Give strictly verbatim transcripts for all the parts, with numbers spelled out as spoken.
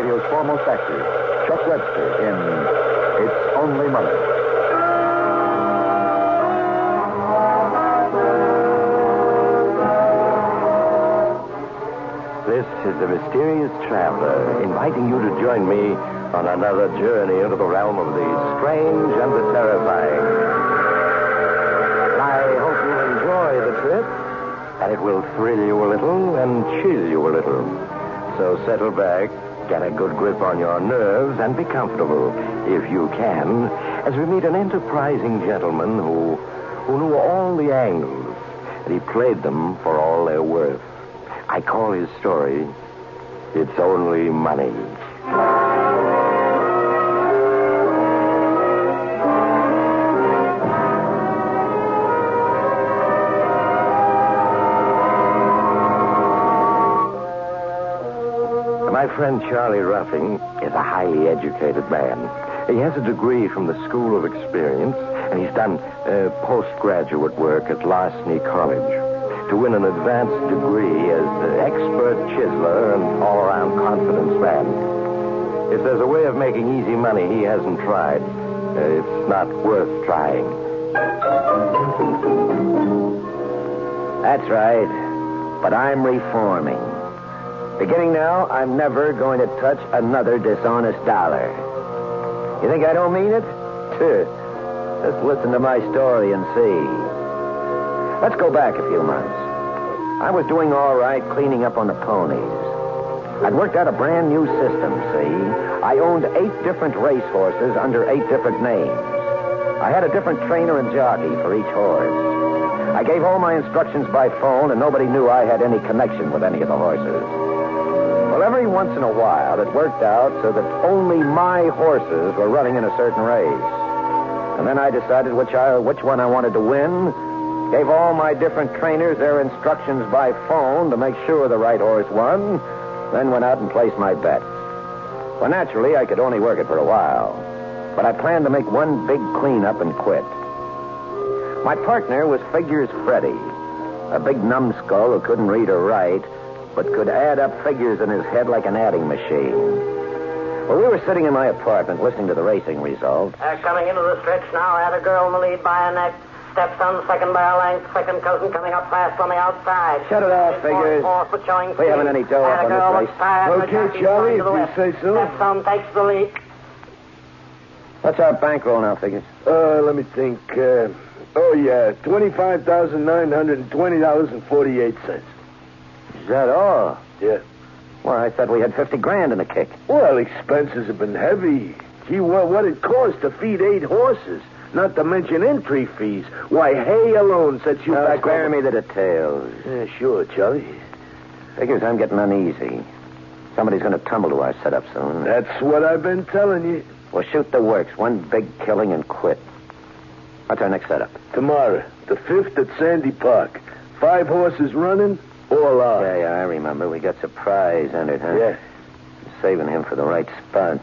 radio's foremost actor, Chuck Webster, in It's Only Money. This is The Mysterious Traveler, inviting you to join me on another journey into the realm of the strange and the terrifying. I hope you enjoy the trip, and it will thrill you a little and chill you a little. So settle back, get a good grip on your nerves, and be comfortable, if you can, as we meet an enterprising gentleman who, who knew all the angles, and he played them for all their worth. I call his story, It's Only Money. My friend Charlie Ruffing is a highly educated man. He has a degree from the School of Experience, and he's done uh, postgraduate work at Larceny College to win an advanced degree as an expert chiseler and all-around confidence man. If there's a way of making easy money he hasn't tried, uh, it's not worth trying. That's right, but I'm reforming. Beginning now, I'm never going to touch another dishonest dollar. You think I don't mean it? Just listen to my story and see. Let's go back a few months. I was doing all right cleaning up on the ponies. I'd worked out a brand new system, see? I owned eight different racehorses under eight different names. I had a different trainer and jockey for each horse. I gave all my instructions by phone, and nobody knew I had any connection with any of the horses. Every once in a while, it worked out so that only my horses were running in a certain race. And then I decided which, I, which one I wanted to win, gave all my different trainers their instructions by phone to make sure the right horse won, then went out and placed my bets. Well, naturally, I could only work it for a while, but I planned to make one big cleanup and quit. My partner was Figures Freddy, a big numbskull who couldn't read or write, but could add up figures in his head like an adding machine. Well, we were sitting in my apartment listening to the racing results. Uh, coming into the stretch now, had a girl in the lead by a neck. Steps on the second by a length. Second cousin coming up fast on the outside. Shut it out, Figures. We haven't any dough up on this race. Okay, Charlie, if you say so. Steps on, takes the lead. What's our bankroll now, Figures? Uh, let me think. Uh, oh, yeah, twenty-five thousand nine hundred twenty dollars and forty-eight cents. Is that all? Yeah. Well, I thought we had fifty grand in the kick. Well, expenses have been heavy. Gee, well, what it cost to feed eight horses, not to mention entry fees. Why, hay alone sets you now back. Spare over... me the details. Yeah, sure, Charlie. Figures I'm getting uneasy. Somebody's going to tumble to our setup soon. That's what I've been telling you. Well, shoot the works. One big killing and quit. What's our next setup? Tomorrow, the fifth at Sandy Park. Five horses running. All out. Yeah, yeah, I remember. We got Surprise entered, huh? Yeah. Saving him for the right spot.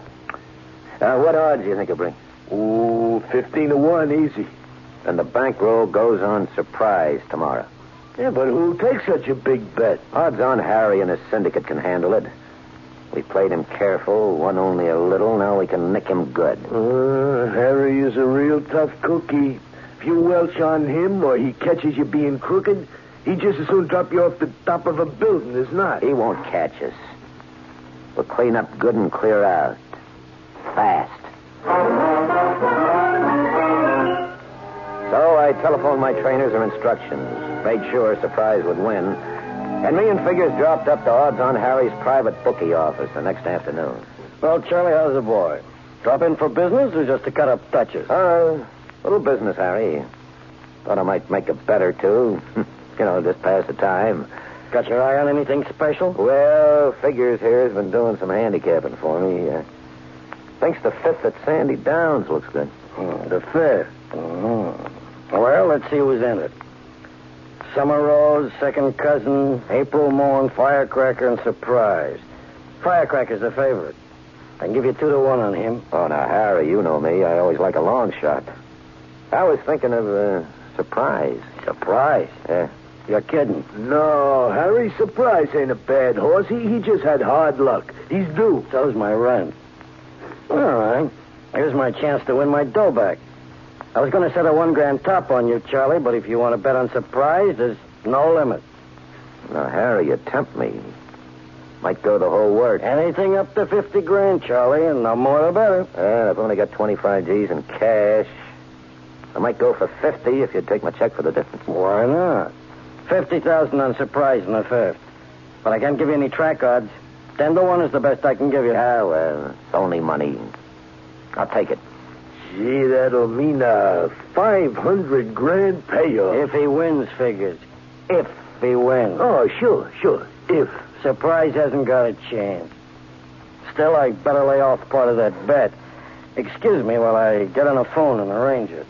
Uh, what odds do you think he'll bring? Ooh, fifteen to one, easy. And the bankroll goes on Surprise tomorrow. Yeah, but who takes such a big bet? Odds on Harry and his syndicate can handle it. We played him careful, won only a little. Now we can nick him good. Uh, Harry is a real tough cookie. If you welch on him or he catches you being crooked... he'd just as soon drop you off the top of a building as not. He won't catch us. We'll clean up good and clear out. Fast. So I telephoned my trainers their instructions, made sure Surprise would win, and me and Figures dropped up to Odds on Harry's private bookie office the next afternoon. Well, Charlie, how's the boy? Drop in for business or just to cut up touches? Uh, little business, Harry. Thought I might make a bet or two. You know, just pass the time. Got your eye on anything special? Well, Figures here has been doing some handicapping for me. Uh, thinks the fifth at Sandy Downs looks good. Oh, the fifth? Mm-hmm. Well, let's see who's in it. Summer Rose, Second Cousin, April Morn, Firecracker, and Surprise. Firecracker's the favorite. I can give you two to one on him. Oh, now, Harry, you know me. I always like a long shot. I was thinking of uh, Surprise. Surprise? Yeah. You're kidding. No, Harry Surprise ain't a bad horse. He, he just had hard luck. He's due. So's my rent. All right. Here's my chance to win my dough back. I was going to set a one grand top on you, Charlie, but if you want to bet on Surprise, there's no limit. Now, Harry, you tempt me. Might go the whole work. Anything up to fifty grand, Charlie, and no more the better. Uh, I've only got twenty-five G's in cash. I might go for fifty if you'd take my check for the difference. Why not? fifty thousand on Surprise and the fifth. But I can't give you any track odds. ten to one is the best I can give you. Ah, well, it's only money. I'll take it. Gee, that'll mean a five hundred grand payoff. If he wins, Figures. If he wins. Oh, sure, sure. If. Surprise hasn't got a chance. Still, I better lay off part of that bet. Excuse me while I get on the phone and arrange it.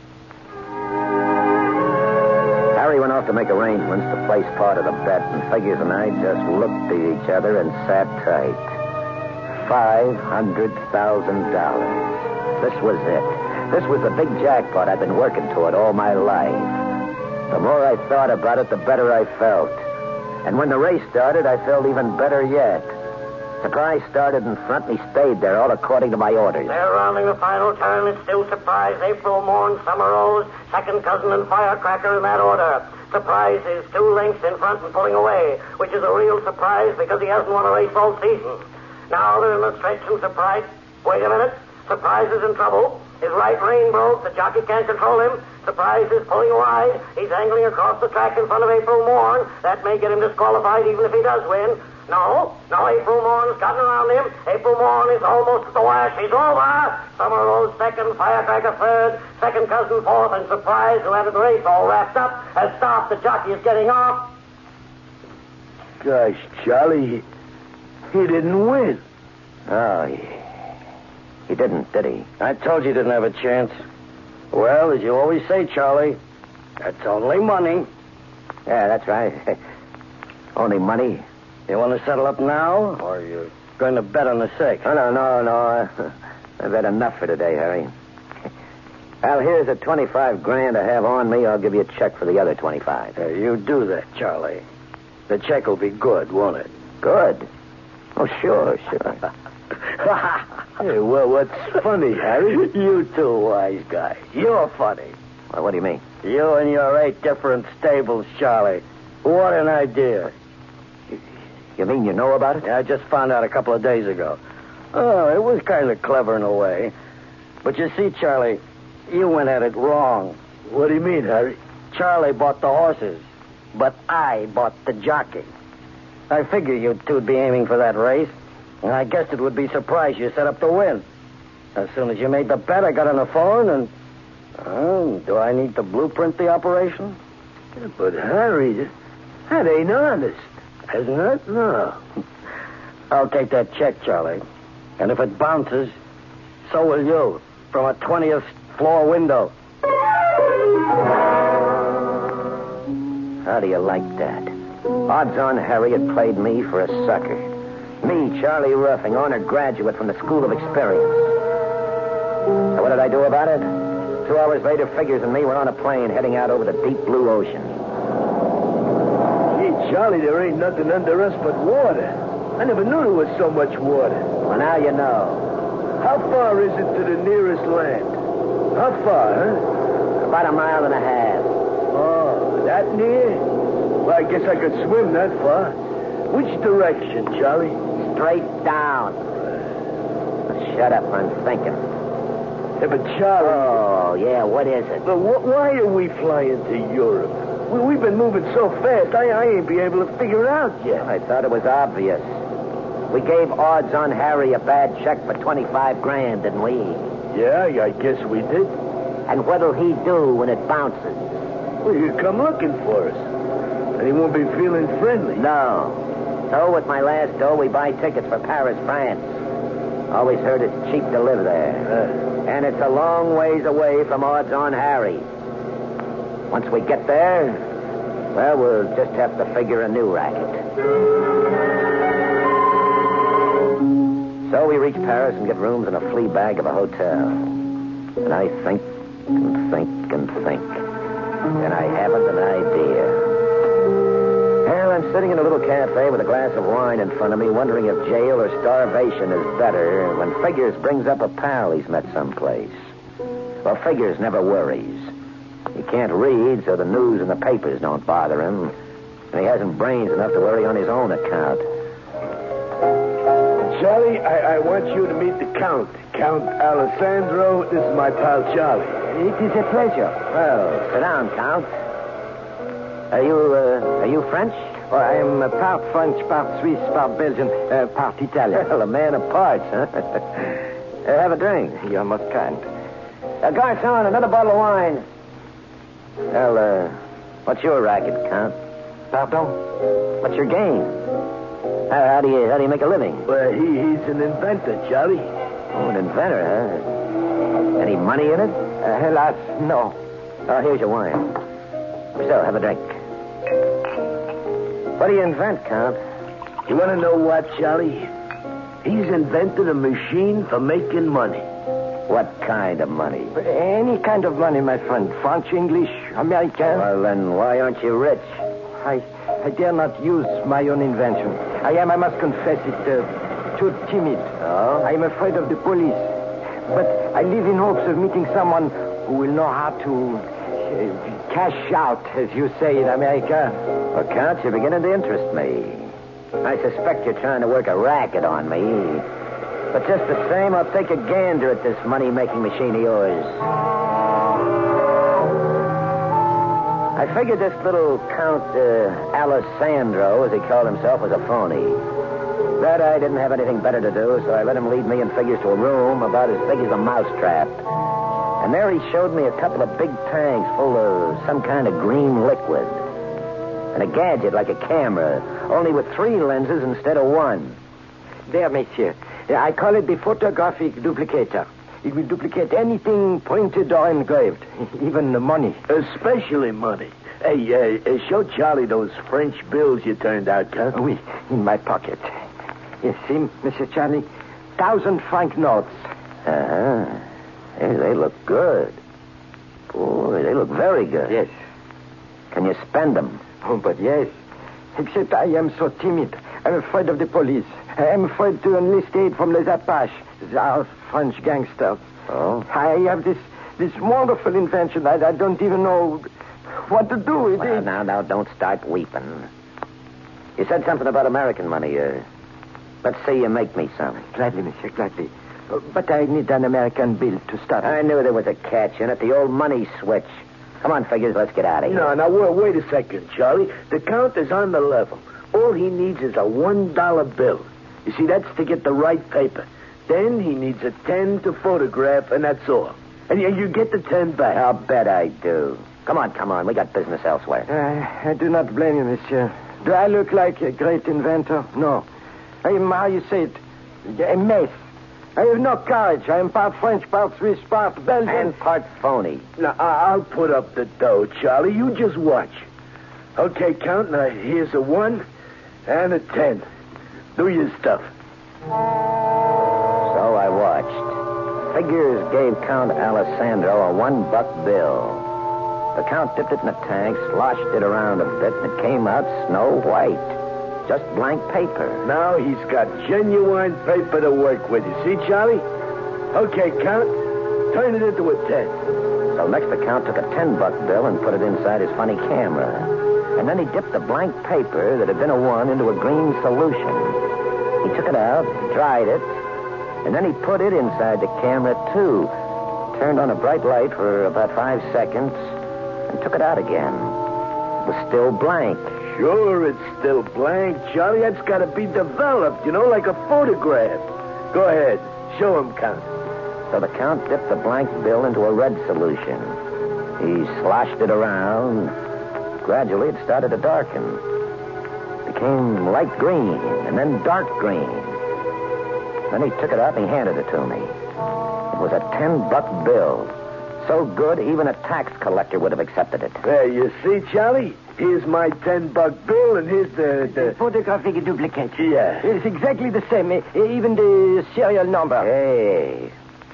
Harry went off to make arrangements to place part of the bet, and Figures and I just looked at each other and sat tight. five hundred thousand dollars. This was it. This was the big jackpot I'd been working toward all my life. The more I thought about it, the better I felt. And when the race started, I felt even better yet. Surprise started in front, and he stayed there, all according to my orders. They're rounding the final turn. It's still Surprise, April Morn, Summer Rose, Second Cousin, and Firecracker in that order. Surprise is two lengths in front and pulling away, which is a real surprise because he hasn't won a race all season. Now they're in the stretch, and Surprise... Wait a minute. Surprise is in trouble. His right rein broke. The jockey can't control him. Surprise is pulling wide. He's angling across the track in front of April Morn. That may get him disqualified even if he does win. No, no, April Morn's gotten around him. April Morn is almost at the wire. She's over. Summer Rose second, Firecracker third, Second Cousin fourth, and Surprise, who had the race all wrapped up, has stopped. The jockey is getting off. Gosh, Charlie, he didn't win. Oh, he, he didn't, did he? I told you he didn't have a chance. Well, as you always say, Charlie, that's only money. Yeah, that's right. Only money. You want to settle up now, or are you going to bet on the six? Oh, no, no, no. I've had enough for today, Harry. Well, here's the twenty-five grand I have on me. I'll give you a check for the other twenty-five. Uh, you do that, Charlie. The check will be good, won't it? Good? Oh, sure, sure. Hey, well, what's funny, Harry? You two wise guys. You're funny. Well, what do you mean? You and your eight different stables, Charlie. What an idea. You, you mean you know about it? Yeah, I just found out a couple of days ago. Oh, it was kind of clever in a way. But you see, Charlie, you went at it wrong. What do you mean, Harry? Charlie bought the horses, but I bought the jockey. I figure you two'd be aiming for that race. And I guessed it would be Surprise you set up to win. As soon as you made the bet, I got on the phone and... Oh, do I need to blueprint the operation? Yeah, but, Harry, that ain't honest, isn't it? No. I'll take that check, Charlie. And if it bounces, so will you. From a twentieth floor window. How do you like that? Odds on Harry had played me for a sucker. Me, Charlie Ruffing, honored graduate from the School of Experience. So what did I do about it? Two hours later, Figures and me were on a plane heading out over the deep blue ocean. Gee, Charlie, there ain't nothing under us but water. I never knew there was so much water. Well, now you know. How far is it to the nearest land? How far, huh? About a mile and a half. Oh, that near? Well, I guess I could swim that far. Which direction, Charlie? Straight down. Well, shut up, I'm thinking. Yeah, but Charlie... Oh, yeah, what is it? But wh- why are we flying to Europe? We- we've been moving so fast, I-, I ain't be able to figure it out yet. I thought it was obvious. We gave Odds on Harry a bad check for twenty-five grand, didn't we? Yeah, I guess we did. And what'll he do when it bounces? Well, he'll come looking for us. And he won't be feeling friendly. No. So, with my last dough, we buy tickets for Paris, France. Always heard it's cheap to live there. Uh, and it's a long ways away from Odds on Harry. Once we get there, well, we'll just have to figure a new racket. So we reach Paris and get rooms in a flea bag of a hotel. And I think and think and think. And I haven't an idea. I'm sitting in a little cafe with a glass of wine in front of me, wondering if jail or starvation is better, when Figures brings up a pal he's met someplace. Well, Figures never worries. He can't read, so the news and the papers don't bother him. And he hasn't brains enough to worry on his own account. Charlie, I, I want you to meet the Count. Count Alessandro. This is my pal, Charlie. It is a pleasure. Well, sit down, Count. Are you, uh, are you French? Oh, I am uh, part French, part Swiss, part Belgian, uh, part Italian. Well, a man of parts, huh? uh, have a drink. You're most kind. Uh, Garçon, another bottle of wine. Well, uh, what's your racket, Count? Pardon? What's your game? How, how do you how do you make a living? Well, he, he's an inventor, Charlie. Oh, an inventor, huh? Any money in it? Uh, Helas, no. Oh, here's your wine. So, have a drink. What do you invent, Count? You want to know what, Charlie? He's invented a machine for making money. What kind of money? Any kind of money, my friend. French, English, American. Well, then why aren't you rich? I, I dare not use my own invention. I am, I must confess it, uh, too timid. Oh? I am afraid of the police. But I live in hopes of meeting someone who will know how to uh, cash out, as you say in America. Well, Count, you're beginning to interest me. I suspect you're trying to work a racket on me. But just the same, I'll take a gander at this money-making machine of yours. I figured this little Count uh, Alessandro, as he called himself, was a phony. That I didn't have anything better to do, so I let him lead me and Figures to a room about as big as a mousetrap. And there he showed me a couple of big tanks full of some kind of green liquid. And a gadget like a camera, only with three lenses instead of one. There, monsieur. I call it the photographic duplicator. It will duplicate anything printed or engraved, even the money. Especially money. Hey, uh, show Charlie those French bills you turned out, huh? Oui, in my pocket. You see, Monsieur Charlie, thousand franc notes. Uh-huh. Hey, they look good. Boy, they look very good. Yes. Can you spend them? Oh, but yes. Except I am so timid. I'm afraid of the police. I'm afraid to enlist aid from Les Apaches, our French gangsters. Oh? I have this this wonderful invention. I, I don't even know what to do with well, it. Now, now, don't start weeping. You said something about American money. Uh, let's say you make me some. Gladly, monsieur, gladly. But I need an American bill to start with. I knew there was a catch in it, the old money switch. Come on, Figures, let's get out of here. No, now, wait, wait a second, Charlie. The Count is on the level. All he needs is a one dollar bill. You see, that's to get the right paper. Then he needs a ten to photograph, and that's all. And you, you get the ten back. I'll bet I do. Come on, come on. We got business elsewhere. Uh, I do not blame you, monsieur. Do I look like a great inventor? No. I am, how you say it, a mess. I have no courage. I am part French, part Swiss, part Belgian. And part phony. Now, I- I'll put up the dough, Charlie. You just watch. Okay, Count, now here's a one and a ten. Do your stuff. So I watched. Figures gave Count Alessandro a one-buck bill. The Count dipped it in a tank, sloshed it around a bit, and it came out snow white. Just blank paper. Now he's got genuine paper to work with. You see, Charlie? Okay, Count, turn it into a ten. So next the Count took a ten-buck bill and put it inside his funny camera. And then he dipped the blank paper that had been a one into a green solution. He took it out, dried it, and then he put it inside the camera, too. Turned on a bright light for about five seconds and took it out again. It was still blank. Sure, it's still blank, Charlie. That's got to be developed, you know, like a photograph. Go ahead. Show him, Count. So the Count dipped the blank bill into a red solution. He sloshed it around. Gradually, it started to darken. It became light green, and then dark green. Then he took it out and he handed it to me. It was a ten-buck bill. So good, even a tax collector would have accepted it. There, you see, Charlie? Here's my ten-buck bill, and here's the... The, the photographic duplicate. Yeah. It's exactly the same, even the serial number. Hey,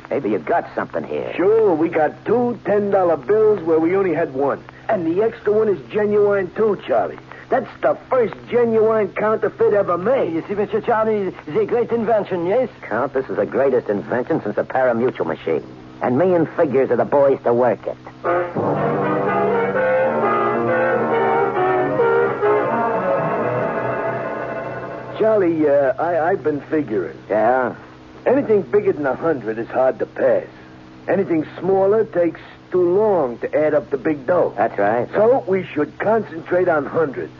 maybe you got something here. Sure, we got two ten-dollar bills where we only had one. And the extra one is genuine, too, Charlie. That's the first genuine counterfeit ever made. You see, Mister Charlie, it's a great invention, yes? Count, this is the greatest invention since the parimutuel machine. And me and Figures are the boys to work it. Charlie, uh, I, I've been figuring. Yeah? Anything bigger than a hundred is hard to pass. Anything smaller takes too long to add up the big dough. That's right. So we should concentrate on hundreds.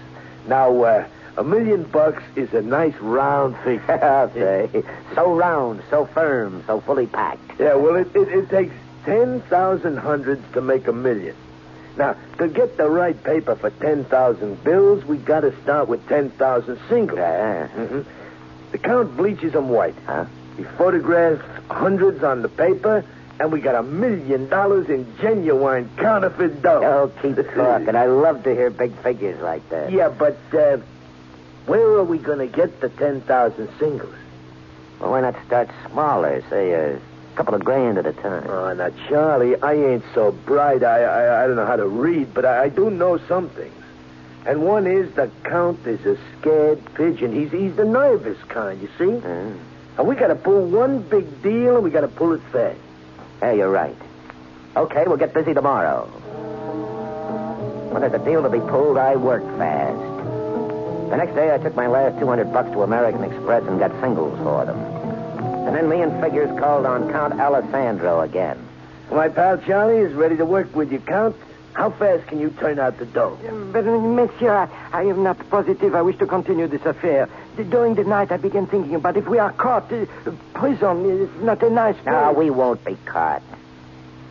Now, uh, a million bucks is a nice round figure. I'll say. So round, so firm, so fully packed. Yeah, well, it, it, it takes ten thousand hundreds to make a million. Now, to get the right paper for ten thousand bills, we got to start with ten thousand singles. Yeah. Mm-hmm. The Count bleaches them white. Huh? He photographs hundreds on the paper, and we got a million dollars in genuine counterfeit dough. Oh, keep talking. I love to hear big figures like that. Yeah, but uh, where are we going to get the ten thousand singles? Well, why not start smaller, say a couple of grand at a time? Oh, now, Charlie, I ain't so bright. I, I, I don't know how to read, but I, I do know some things. And one is the Count is a scared pigeon. He's, he's the nervous kind, you see? Mm. And we got to pull one big deal, and we got to pull it fast. Yeah, you're right. Okay, we'll get busy tomorrow. When there's a deal to be pulled, I work fast. The next day, I took my last two hundred bucks to American Express and got singles for them. And then me and Figures called on Count Alessandro again. Well, my pal Charlie is ready to work with you, Count. How fast can you turn out the dough? But, Monsieur, I, I am not positive I wish to continue this affair. During the night, I began thinking about if we are caught, uh, prison is not a nice place. No, we won't be caught.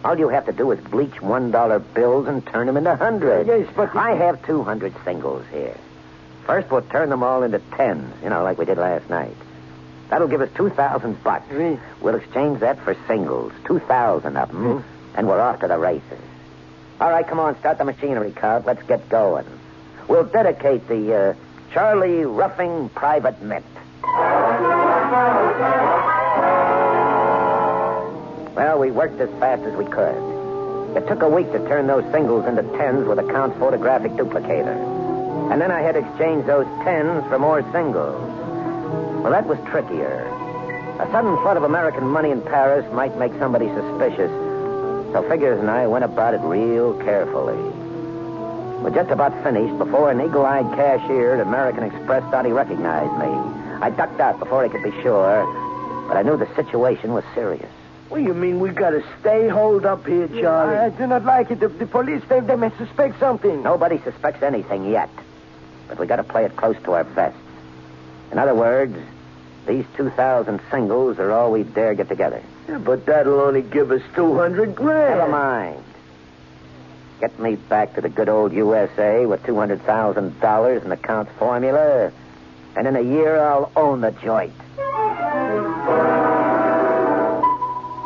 All you have to do is bleach one dollar bills and turn them into hundreds. Yes, but... I have two hundred singles here. First, we'll turn them all into tens, you know, like we did last night. That'll give us two thousand bucks. Really? We'll exchange that for singles, two thousand of them, mm-hmm. and we're off to the races. All right, come on, start the machinery, Count. Let's get going. We'll dedicate the uh, Charlie Ruffing Private Mint. Well, we worked as fast as we could. It took a week to turn those singles into tens with a Count's photographic duplicator. And then I had exchanged those tens for more singles. Well, that was trickier. A sudden flood of American money in Paris might make somebody suspicious. So Figures and I went about it real carefully. We're just about finished before an eagle-eyed cashier at American Express thought he recognized me. I ducked out before he could be sure, but I knew the situation was serious. What do you mean we got to stay holed up here, Charlie? Yeah, I do not like it. The, the police, they, they may suspect something. Nobody suspects anything yet, but we got to play it close to our vest. In other words, these two thousand singles are all we dare get together. Yeah, but that'll only give us two hundred grand. Never mind. Get me back to the good old U S A with two hundred thousand dollars in the Count's formula, and in a year I'll own the joint.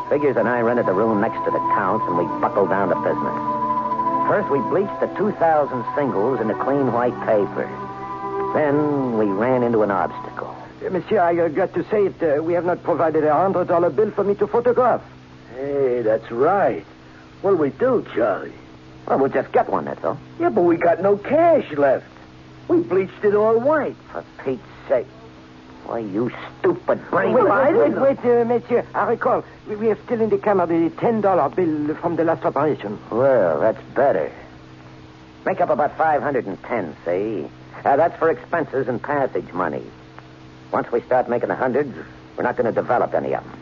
Figures and I rented the room next to the Count's, and we buckled down to business. First, we bleached the two thousand singles into clean white paper. Then we ran into an obstacle. Monsieur, I got to say it. Uh, we have not provided a hundred dollar bill for me to photograph. Hey, that's right. What'll we do, Charlie? Well, we'll just get one, that's all. Yeah, but we got no cash left. We bleached it all white. For Pete's sake. Why, you stupid brain. Wait, wait, wait, wait uh, Monsieur. I recall. We, we have still in the camera the ten dollar bill from the last operation. Well, that's better. Make up about five hundred ten, see? Uh, that's for expenses and passage money. Once we start making the hundreds, we're not going to develop any of them.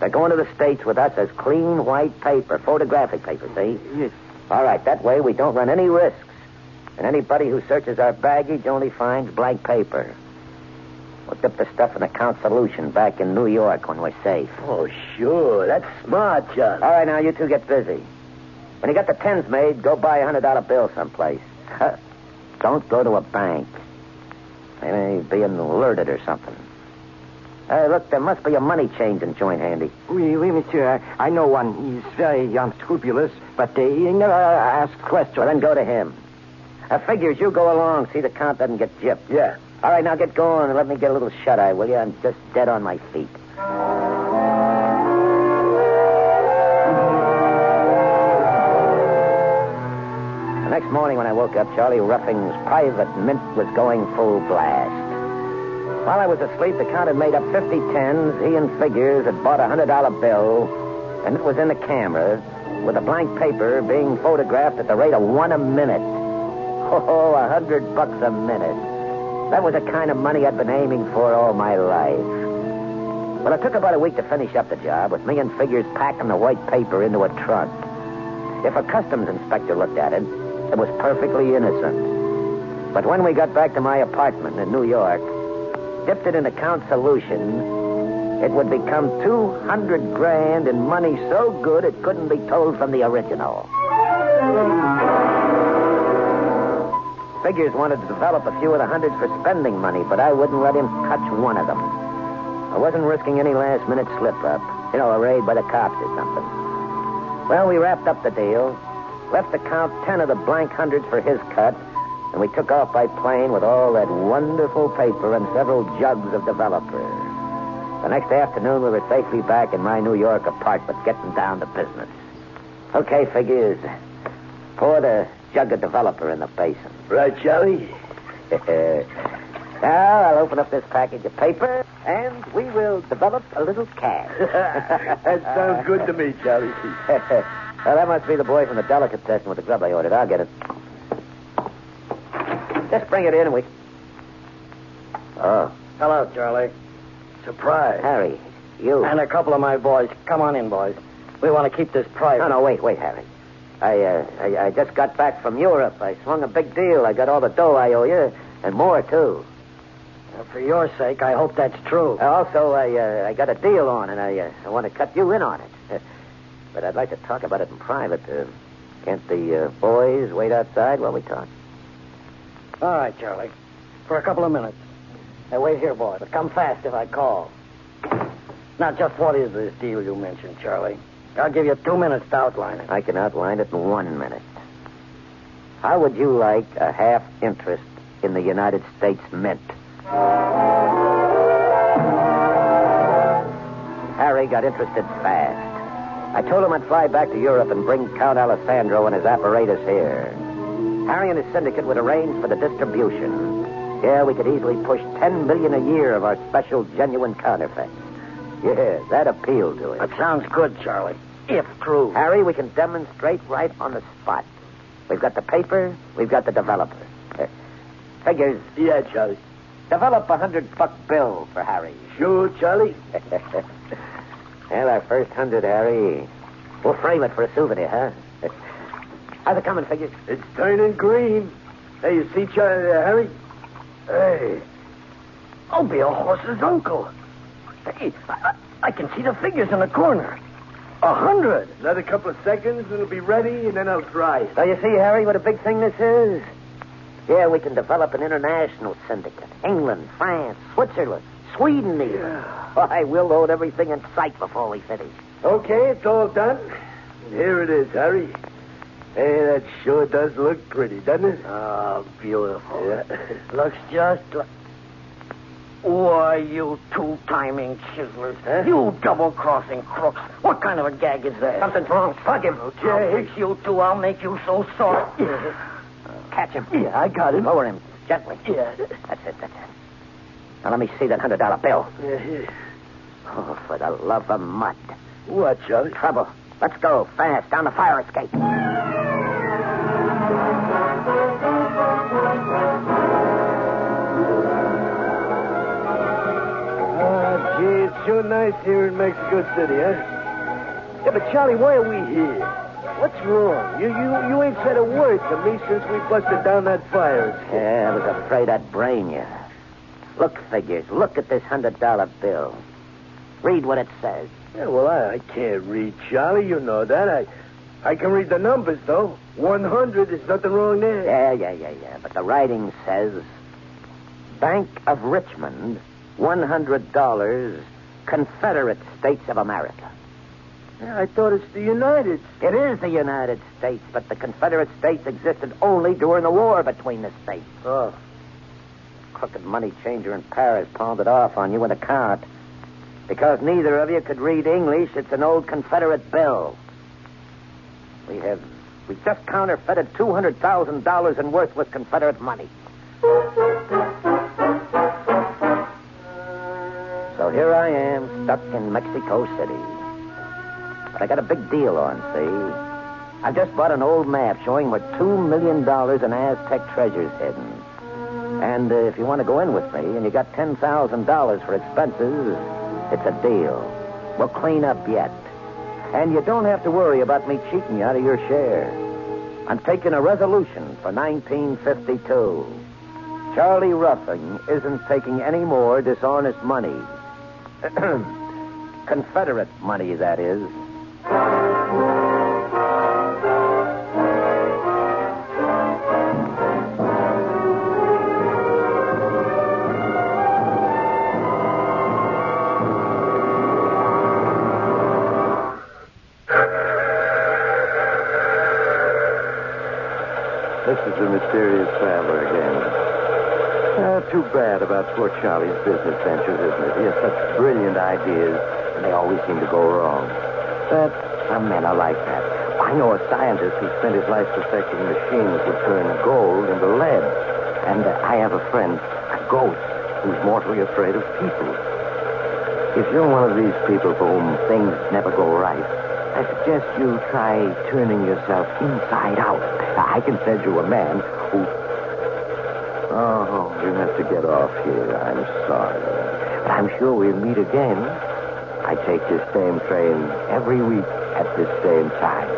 They're going to the States with us as clean white paper, photographic paper, see? Yes. All right, that way we don't run any risks. And anybody who searches our baggage only finds blank paper. We'll dip the stuff in the Count solution back in New York when we're safe. Oh, sure. That's smart, John. All right, now, you two get busy. When you got the tens made, go buy a hundred dollar bill someplace. Don't go to a bank. They may be alerted or something. Uh, look, there must be a money-changing joint handy. Oui, oui, monsieur. I, I know one. He's very unscrupulous, but uh, he never asks questions. Well, then go to him. Uh, Figures, you go along. See the Count doesn't get gypped. Yeah. All right, now get going and let me get a little shut-eye, will you? I'm just dead on my feet. next morning when I woke up, Charlie Ruffing's private mint was going full blast. While I was asleep, the count had made up fifty tens. He and Figures had bought a hundred dollar bill, and it was in the camera with a blank paper being photographed at the rate of one a minute. Oh, a hundred bucks a minute. That was the kind of money I'd been aiming for all my life. Well, it took about a week to finish up the job, with me and Figures packing the white paper into a trunk. If a customs inspector looked at it, it was perfectly innocent. But when we got back to my apartment in New York, dipped it in a count solution, it would become two hundred grand in money so good it couldn't be told from the original. Figures wanted to develop a few of the hundreds for spending money, but I wouldn't let him touch one of them. I wasn't risking any last-minute slip-up. You know, a raid by the cops or something. Well, we wrapped up the deal, left the count ten of the blank hundreds for his cut, and we took off by plane with all that wonderful paper and several jugs of developer. The next afternoon, we were safely back in my New York apartment, getting down to business. Okay, Figures, pour the jug of developer in the basin. Right, Charlie? Now, I'll open up this package of paper, and we will develop a little cash. That sounds good to me, Charlie. Well, that must be the boy from the delicatessen with the grub I ordered. I'll get it. Just bring it in, and we... Oh. Hello, Charlie. Surprise. Harry, you... And a couple of my boys. Come on in, boys. We want to keep this private. No, no, wait, wait, Harry. I, uh, I, I just got back from Europe. I swung a big deal. I got all the dough I owe you, and more, too. For your sake, I hope that's true. Also, I uh, I got a deal on, and I, uh, I want to cut you in on it. But I'd like to talk about it in private. Uh, can't the uh, boys wait outside while we talk? All right, Charlie. For a couple of minutes. Now, wait here, boy, but come fast if I call. Now, just what is this deal you mentioned, Charlie? I'll give you two minutes to outline it. I can outline it in one minute. How would you like a half interest in the United States Mint? Harry got interested fast. I told him I'd fly back to Europe and bring Count Alessandro and his apparatus here. Harry and his syndicate would arrange for the distribution. Yeah, we could easily push ten million a year of our special genuine counterfeits. Yeah, that appealed to him. That sounds good, Charlie. If true. Harry, we can demonstrate right on the spot. We've got the paper, we've got the developer. Figures. Yeah, Charlie. Develop a hundred buck bill for Harry. Sure, Charlie. Well, our first hundred, Harry. We'll frame it for a souvenir, huh? How's it coming, Figures? It's turning green. Hey, you see, Charlie, uh, Harry? Hey. I'll be a horse's uncle. Hey, I, I can see the figures in the corner. A hundred. Another couple of seconds, and it'll be ready, and then I'll try it. So you see, Harry, what a big thing this is? Yeah, we can develop an international syndicate. England, France, Switzerland, Sweden even. Yeah. Why, we'll load everything in sight before we finish. Okay, it's all done. Here it is, Harry. Hey, that sure does look pretty, doesn't it? Oh, beautiful. Yeah. Looks just like... Why, you two-timing chiselers. Huh? You double-crossing crooks. What kind of a gag is that? Something's wrong. Fuck him. Okay. I'll fix you two. I'll make you so sorry. Yeah. Catch him. Yeah, I got him. Lower him. Gently. Yeah. That's it, that's it. Now, let me see that hundred dollar bill. Yeah. Oh, for the love of mud. What, Charlie? Trouble. Let's go. Fast. Down the fire escape. Ah, uh, gee, it's sure nice here in Mexico City, huh? Yeah, but, Charlie, why are we here? What's wrong? You you you ain't said a word to me since we busted down that fire escape. Yeah, I was afraid I'd brain you. Look, Figures, look at this hundred dollar bill. Read what it says. Yeah, well, I, I can't read, Charlie. You know that. I I can read the numbers, though. one hundred, there's nothing wrong there. Yeah, yeah, yeah, yeah. But the writing says, Bank of Richmond, one hundred dollars, Confederate States of America. I thought it's the United States. It is the United States, but the Confederate States existed only during the war between the states. Oh. Crooked money changer in Paris pawned it off on you with a count. Because neither of you could read English, it's an old Confederate bill. We have We just counterfeited two hundred thousand dollars in worthless Confederate money. So here I am, stuck in Mexico City. But I got a big deal on, see? I've just bought an old map showing where two million dollars in Aztec treasure's hidden. And uh, if you want to go in with me and you got ten thousand dollars for expenses, it's a deal. We'll clean up yet. And you don't have to worry about me cheating you out of your share. I'm taking a resolution for nineteen fifty-two. Charlie Ruffing isn't taking any more dishonest money. Confederate money, that is. This is The Mysterious Traveler again. Uh, too bad about poor Charlie's business ventures, isn't it? He has such brilliant ideas, and they always seem to go wrong. But some men are like that. I know a scientist who spent his life perfecting machines that turn gold into lead. And uh, I have a friend, a ghost, who's mortally afraid of people. If you're one of these people for whom things never go right, I suggest you try turning yourself inside out. I can send you a man who... Oh, you have to get off here. I'm sorry. But I'm sure we'll meet again. I take this same train every week at this same time.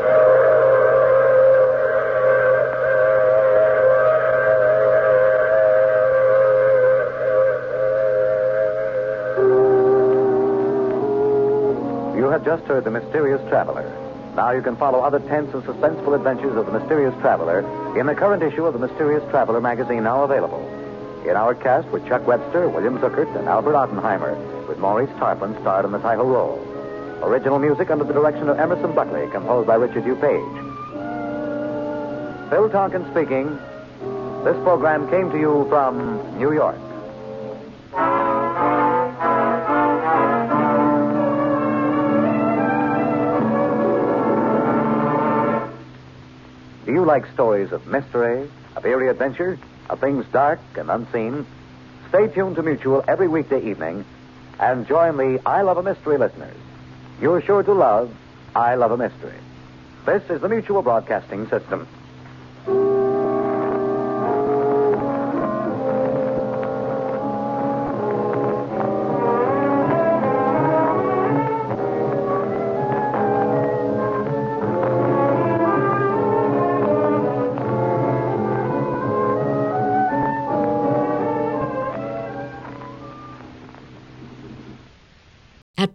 You have just heard The Mysterious Traveler. Now you can follow other tense and suspenseful adventures of The Mysterious Traveler in the current issue of The Mysterious Traveler magazine now available. In our cast were Chuck Webster, William Zuckert, and Albert Oppenheimer, with Maurice Tarplan starred in the title role. Original music under the direction of Emerson Buckley, composed by Richard DuPage. Phil Tonkin speaking. This program came to you from New York. Do you like stories of mystery, of eerie adventure, of things dark and unseen? Stay tuned to Mutual every weekday evening and join the I Love a Mystery listeners. You're sure to love I Love a Mystery. This is the Mutual Broadcasting System. At